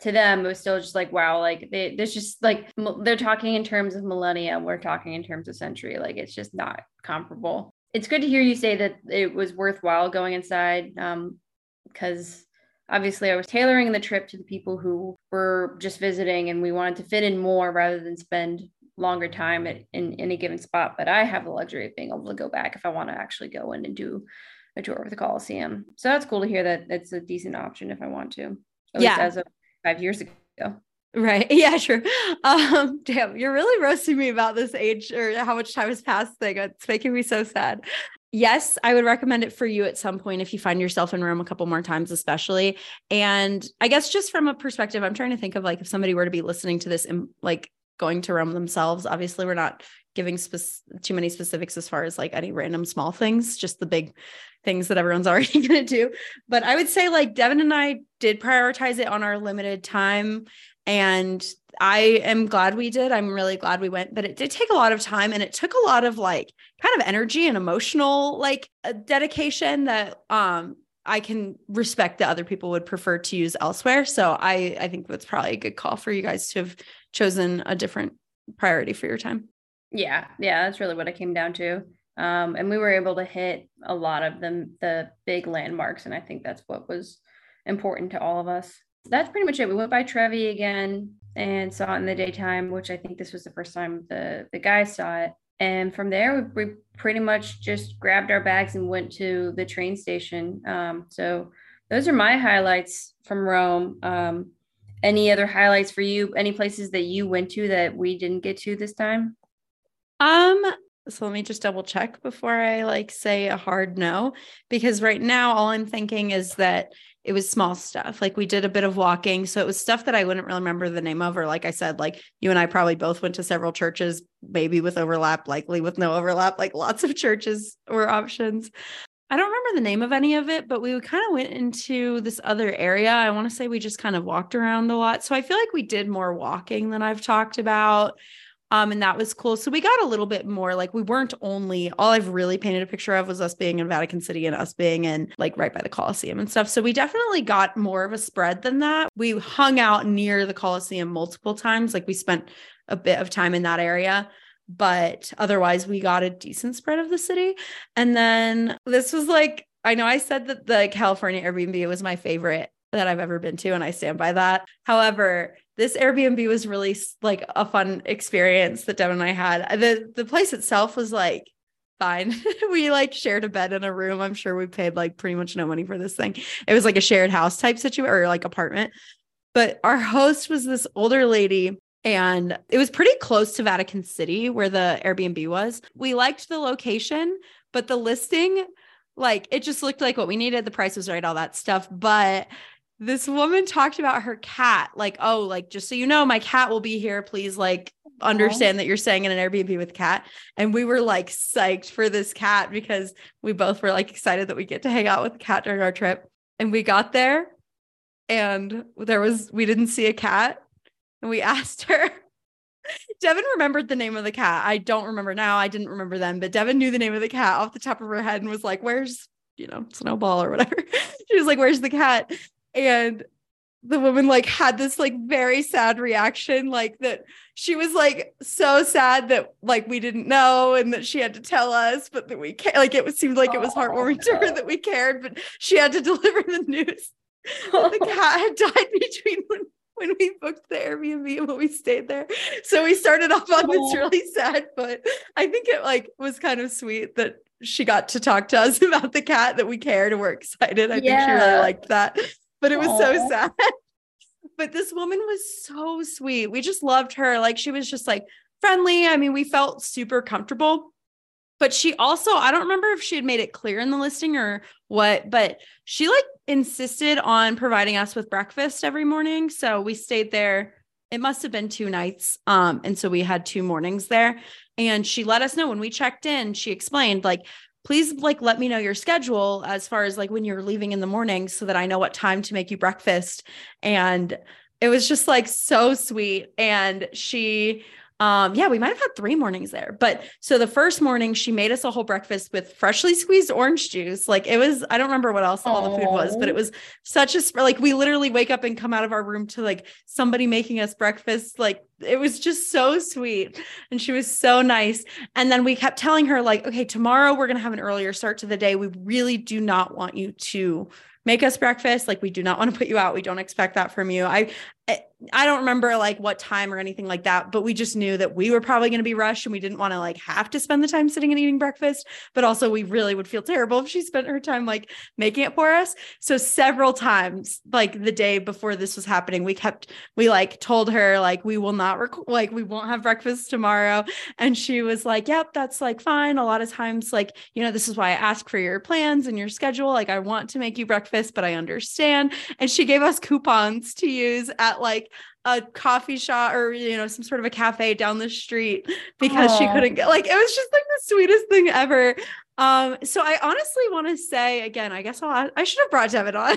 to them, it was still just like, wow, like there's just like, they're talking in terms of millennia. We're talking in terms of century. Like it's just not comparable. It's good to hear you say that it was worthwhile going inside. Because obviously I was tailoring the trip to the people who were just visiting and we wanted to fit in more rather than spend longer time in a given spot, but I have the luxury of being able to go back if I want to actually go in and do a tour of the Colosseum. So that's cool to hear that it's a decent option if I want to, at least as of 5 years ago. Right. Yeah, sure. Damn, you're really roasting me about this age or how much time has passed thing. It's making me so sad. Yes, I would recommend it for you at some point if you find yourself in Rome a couple more times, especially. And I guess just from a perspective, I'm trying to think of like if somebody were to be listening to this in like going to Rome themselves. Obviously, we're not giving too many specifics as far as like any random small things, just the big things that everyone's already going to do. But I would say like Devin and I did prioritize it on our limited time. And I am glad we did. I'm really glad we went, but it did take a lot of time and it took a lot of like kind of energy and emotional like dedication that I can respect that other people would prefer to use elsewhere. So I think that's probably a good call for you guys to have chosen a different priority for your time. Yeah. That's really what it came down to. And we were able to hit a lot of the big landmarks. And I think that's what was important to all of us. That's pretty much it. We went by Trevi again and saw it in the daytime, which I think this was the first time the guys saw it. And from there, we pretty much just grabbed our bags and went to the train station. So those are my highlights from Rome. Any other highlights for you? Any places that you went to that we didn't get to this time? So let me just double check before I like say a hard no, because right now all I'm thinking is that it was small stuff. Like we did a bit of walking. So it was stuff that I wouldn't really remember the name of, or like I said, like you and I probably both went to several churches, maybe with overlap, likely with no overlap, like lots of churches were options. I don't remember the name of any of it, but we kind of went into this other area. I want to say we just kind of walked around a lot. So I feel like we did more walking than I've talked about. And that was cool. So we got a little bit more, like we weren't only, all I've really painted a picture of was us being in Vatican City and us being in like right by the Colosseum and stuff. So we definitely got more of a spread than that. We hung out near the Colosseum multiple times. Like we spent a bit of time in that area, but otherwise we got a decent spread of the city. And then this was like, I know I said that the California Airbnb was my favorite that I've ever been to, and I stand by that. However, this Airbnb was really like a fun experience that Devin and I had. The place itself was like fine. We like shared a bed in a room. I'm sure we paid like pretty much no money for this thing. It was like a shared house type situation or like apartment. But our host was this older lady, and it was pretty close to Vatican City where the Airbnb was. We liked the location, but the listing, like it just looked like what we needed. The price was right, all that stuff. But this woman talked about her cat, like, oh, like, just so you know, my cat will be here. Please, like, understand that you're staying in an Airbnb with a cat. And we were like psyched for this cat because we both were like excited that we get to hang out with the cat during our trip. And we got there and we didn't see a cat. And we asked her. Devin remembered the name of the cat. I don't remember now. I didn't remember then, but Devin knew the name of the cat off the top of her head and was like, where's, you know, Snowball or whatever. She was like, where's the cat? And the woman like had this like very sad reaction, like that she was like so sad that like we didn't know and that she had to tell us, but that we can't, like it seemed like it was heartwarming to her that we cared, but she had to deliver the news that the cat had died between when we booked the Airbnb and when we stayed there. So we started off on this really sad, but I think it like was kind of sweet that she got to talk to us about the cat, that we cared and were excited. I think she really liked that. But it was so sad. But this woman was so sweet. We just loved her. Like she was just like friendly. I mean, we felt super comfortable, but she also, I don't remember if she had made it clear in the listing or what, but she like insisted on providing us with breakfast every morning. So we stayed there. It must've been 2 nights. And so we had 2 mornings there, and she let us know when we checked in. She explained like, please like let me know your schedule as far as like when you're leaving in the morning so that I know what time to make you breakfast. And it was just like so sweet. And she, we might've had 3 mornings there, but so the first morning she made us a whole breakfast with freshly squeezed orange juice. Like it was, I don't remember what else all the food was, but it was such a, like we literally wake up and come out of our room to like somebody making us breakfast. Like it was just so sweet. And she was so nice. And then we kept telling her like, okay, tomorrow we're going to have an earlier start to the day. We really do not want you to make us breakfast. Like we do not want to put you out. We don't expect that from you. I don't remember like what time or anything like that, but we just knew that we were probably going to be rushed and we didn't want to like have to spend the time sitting and eating breakfast, but also we really would feel terrible if she spent her time like making it for us. So several times, like the day before this was happening, we like told her like, we will not we won't have breakfast tomorrow. And she was like, yep, that's like fine. A lot of times, like, you know, this is why I ask for your plans and your schedule. Like I want to make you breakfast, but I understand. And she gave us coupons to use at at like a coffee shop or, you know, some sort of a cafe down the street because she couldn't get, like, it was just like the sweetest thing ever. So I honestly want to say again, I guess I should have brought Devin on,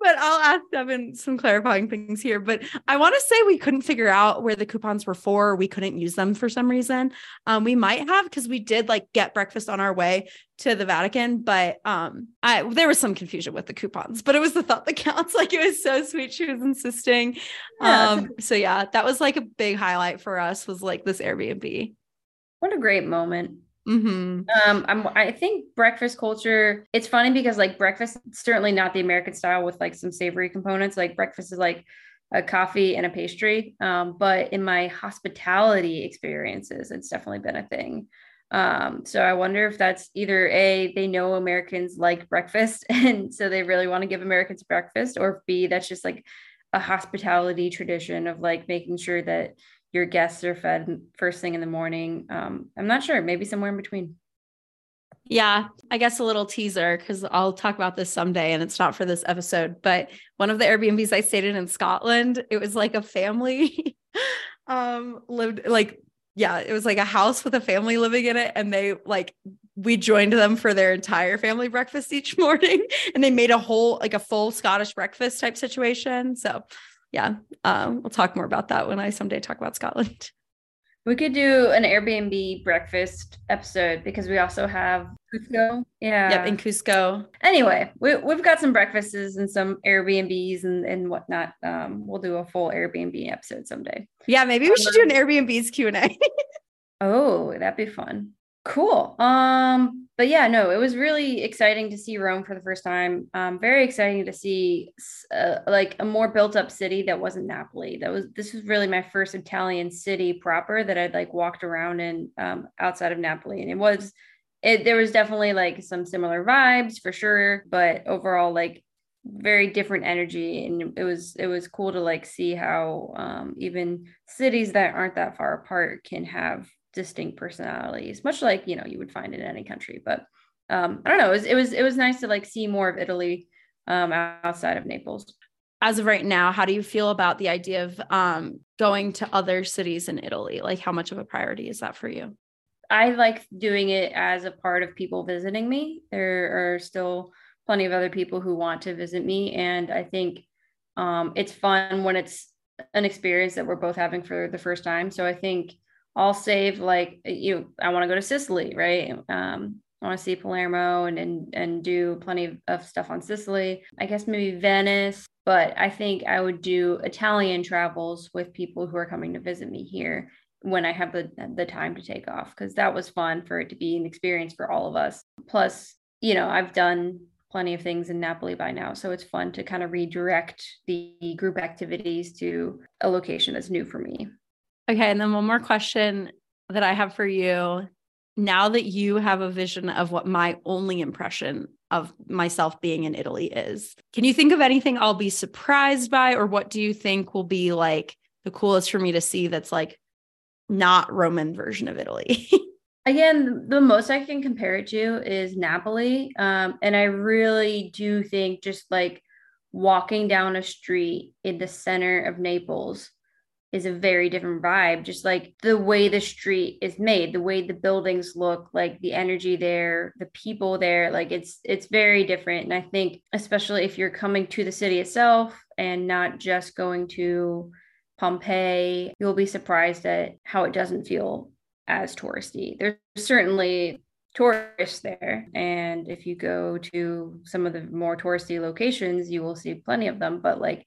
but I'll ask Devin some clarifying things here, but I want to say we couldn't figure out where the coupons were for. We couldn't use them for some reason. We might have, cause we did like get breakfast on our way to the Vatican, but, there was some confusion with the coupons, but it was the thought that counts. Like, it was so sweet. She was insisting. Yeah. So yeah, that was like a big highlight for us, was like this Airbnb. What a great moment. Mm-hmm. I think breakfast culture, it's funny because like breakfast, certainly not the American style with like some savory components, like breakfast is like a coffee and a pastry. But in my hospitality experiences, it's definitely been a thing. So I wonder if that's either A, they know Americans like breakfast and so they really want to give Americans breakfast, or B, that's just like a hospitality tradition of like making sure that your guests are fed first thing in the morning. I'm not sure, maybe somewhere in between. Yeah, I guess a little teaser, because I'll talk about this someday and it's not for this episode, but one of the Airbnbs I stayed in Scotland, it was like a family lived like, yeah, it was like a house with a family living in it. And they like, we joined them for their entire family breakfast each morning, and they made a whole, like a full Scottish breakfast type situation. So yeah, we'll talk more about that when I someday talk about Scotland. We could do an Airbnb breakfast episode because we also have Cusco. Yeah. Yep, in Cusco. Anyway, we've got some breakfasts and some Airbnbs and whatnot. We'll do a full Airbnb episode someday. Yeah, maybe we should do an Airbnb's Q&A. Oh, that'd be fun. Cool. But yeah, no, it was really exciting to see Rome for the first time. Very exciting to see like a more built up city that wasn't Napoli. This was really my first Italian city proper that I'd like walked around in outside of Napoli. And there was definitely like some similar vibes for sure, but overall like very different energy. And it was cool to like see how even cities that aren't that far apart can have distinct personalities, much like, you know, you would find in any country. But I don't know, it was nice to like see more of Italy outside of Naples. As of right now, how do you feel about the idea of going to other cities in Italy? Like, how much of a priority is that for you? I like doing it as a part of people visiting me. There are still plenty of other people who want to visit me, and I think it's fun when it's an experience that we're both having for the first time. So I think I'll save like, you know, I want to go to Sicily, right? I want to see Palermo and do plenty of stuff on Sicily. I guess maybe Venice, but I think I would do Italian travels with people who are coming to visit me here when I have the time to take off, because that was fun for it to be an experience for all of us. Plus, you know, I've done plenty of things in Napoli by now, so it's fun to kind of redirect the group activities to a location that's new for me. Okay. And then one more question that I have for you. Now that you have a vision of what my only impression of myself being in Italy is, can you think of anything I'll be surprised by, or what do you think will be like the coolest for me to see that's like not Roman version of Italy? Again, the most I can compare it to is Napoli. And I really do think just like walking down a street in the center of Naples is a very different vibe. Just like the way the street is made, the way the buildings look, like the energy there, the people there, like it's very different. And I think especially if you're coming to the city itself and not just going to Pompeii, you'll be surprised at how it doesn't feel as touristy. There's certainly tourists there, and if you go to some of the more touristy locations, you will see plenty of them, but like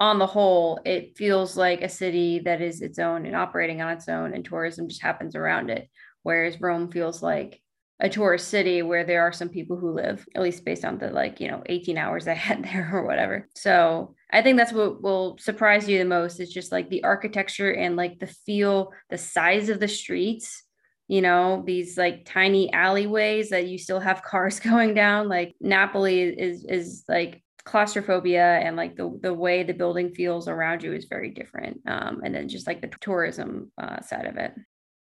on the whole, it feels like a city that is its own and operating on its own, and tourism just happens around it. Whereas Rome feels like a tourist city where there are some people who live, at least based on the, like, you know, 18 hours I had there or whatever. So I think that's what will surprise you the most. It's just like the architecture and like the feel, the size of the streets, you know, these like tiny alleyways that you still have cars going down. Like Napoli is like claustrophobia, and like the way the building feels around you is very different. And then just like the tourism side of it.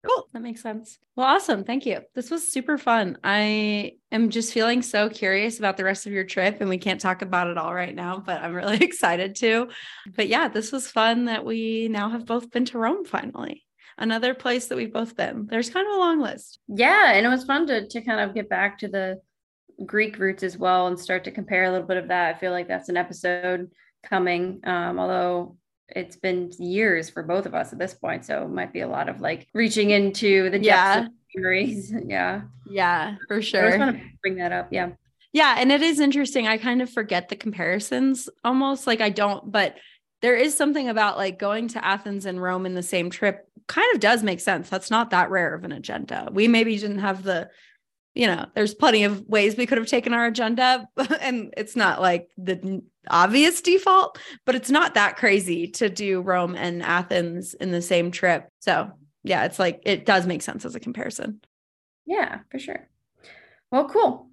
Cool. That makes sense. Well, awesome. Thank you. This was super fun. I am just feeling so curious about the rest of your trip, and we can't talk about it all right now, but I'm really excited to. But yeah, this was fun that we now have both been to Rome finally. Another place that we've both been. There's kind of a long list. Yeah. And it was fun to kind of get back to the Greek roots as well and start to compare a little bit of that. I feel like that's an episode coming, although it's been years for both of us at this point. So it might be a lot of like reaching into the depths of memories. Yeah. Yeah, for sure. I just want to bring that up. Yeah. Yeah. And it is interesting. I kind of forget the comparisons almost, like I don't, but there is something about like going to Athens and Rome in the same trip kind of does make sense. That's not that rare of an agenda. We maybe didn't have the, you know, there's plenty of ways we could have taken our agenda, and it's not like the obvious default, but it's not that crazy to do Rome and Athens in the same trip. So yeah, it's like, it does make sense as a comparison. Yeah, for sure. Well, cool.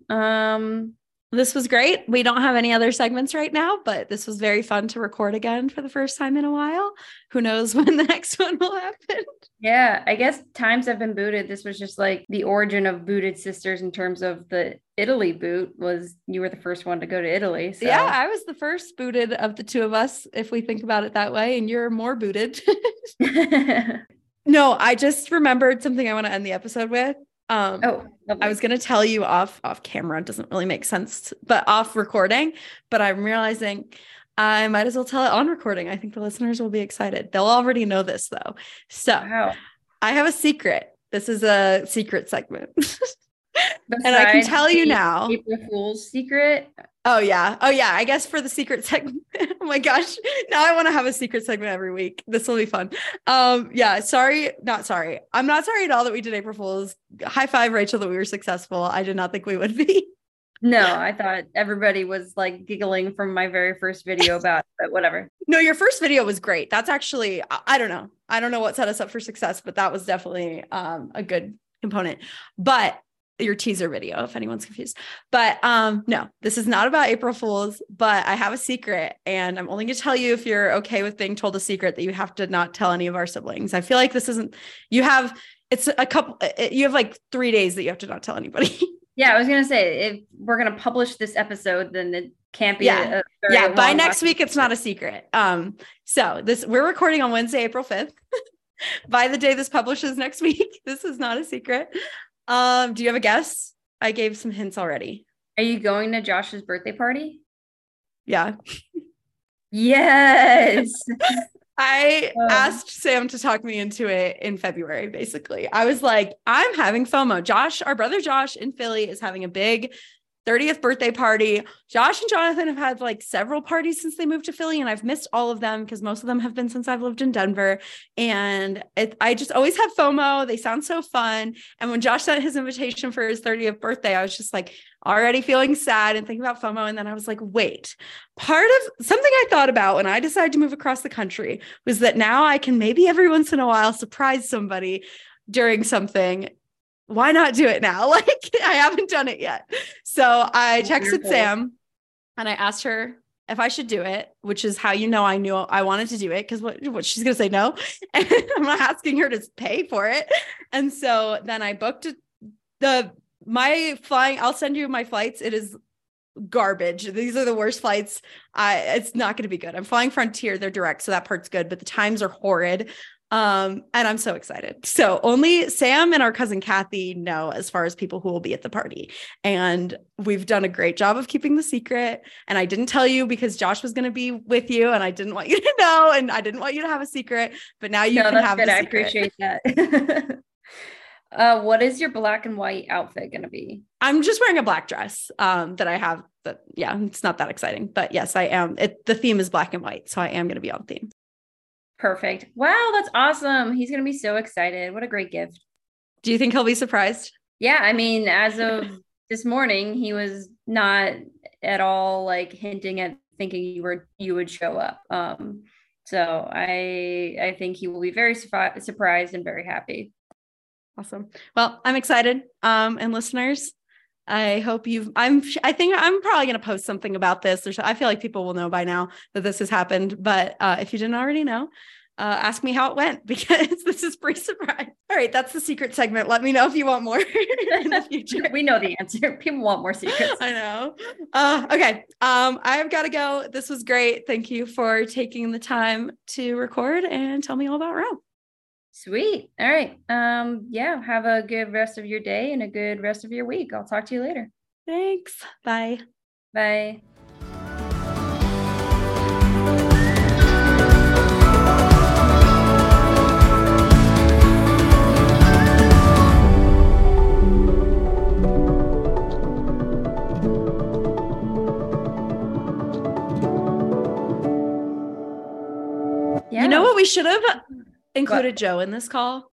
This was great. We don't have any other segments right now, but this was very fun to record again for the first time in a while. Who knows when the next one will happen? Yeah, I guess times have been booted. This was just like the origin of Booted Sisters in terms of the Italy boot was you were the first one to go to Italy. So. Yeah, I was the first booted of the two of us, if we think about it that way, and you're more booted. No, I just remembered something I want to end the episode with. I was going to tell you off camera. It doesn't really make sense, but off recording, but I'm realizing I might as well tell it on recording. I think the listeners will be excited. They'll already know this though. So wow. I have a secret. This is a secret segment. And I can tell you now. April Fool's secret. Oh yeah. I guess for the secret segment. Oh my gosh. Now I want to have a secret segment every week. This will be fun. Not sorry. I'm not sorry at all that we did April Fool's. High five, Rachel, that we were successful. I did not think we would be. No, I thought everybody was like giggling from my very first video about it, but whatever. No, your first video was great. That's actually, I don't know. I don't know what set us up for success, but that was definitely a good component. But your teaser video, if anyone's confused, but, no, this is not about April Fools, but I have a secret, and I'm only going to tell you if you're okay with being told a secret that you have to not tell any of our siblings. I feel like this isn't, you have like 3 days that you have to not tell anybody. Yeah. I was going to say, if we're going to publish this episode, then it can't be. Yeah. By next week, it's not a secret. So we're recording on Wednesday, April 5th. By the day this publishes next week, this is not a secret. Do you have a guess? I gave some hints already. Are you going to Josh's birthday party? Yeah. Yes. I asked Sam to talk me into it in February, basically. I was like, I'm having FOMO. Josh, our brother Josh in Philly, is having a big 30th birthday party. Josh and Jonathan have had like several parties since they moved to Philly, and I've missed all of them because most of them have been since I've lived in Denver. And I just always have FOMO. They sound so fun. And when Josh sent his invitation for his 30th birthday, I was just like already feeling sad and thinking about FOMO. And then I was like, wait, part of something I thought about when I decided to move across the country was that now I can maybe every once in a while surprise somebody during something. Why not do it now? Like, I haven't done it yet. So I texted Sam and I asked her if I should do it, which is how, you know, I knew I wanted to do it. Cause what she's going to say, no, and I'm not asking her to pay for it. And so then I booked my flying, I'll send you my flights. It is garbage. These are the worst flights. It's not going to be good. I'm flying Frontier. They're direct. So that part's good, but the times are horrid. And I'm so excited. So only Sam and our cousin Kathy know as far as people who will be at the party. And we've done a great job of keeping the secret. And I didn't tell you because Josh was going to be with you and I didn't want you to know, and I didn't want you to have a secret, but now you can have the secret. I appreciate that. What is your black and white outfit going to be? I'm just wearing a black dress, that I have, but yeah, it's not that exciting, but yes, I am. The theme is black and white. So I am going to be on theme. Perfect. Wow. That's awesome. He's going to be so excited. What a great gift. Do you think he'll be surprised? Yeah. I mean, as of this morning, he was not at all like hinting at thinking you would show up. So I think he will be very surprised and very happy. Awesome. Well, I'm excited. And listeners, I think I'm probably going to post something about this. I feel like people will know by now that this has happened, but if you didn't already know, ask me how it went because this is pretty surprise. All right, that's the secret segment. Let me know if you want more in the future. We know the answer. People want more secrets. I know. Okay. I've got to go. This was great. Thank you for taking the time to record and tell me all about Rome. Sweet. All right. Yeah, have a good rest of your day and a good rest of your week. I'll talk to you later. Thanks. Bye. Bye. Yeah. You know what? We should have included Joe in this call.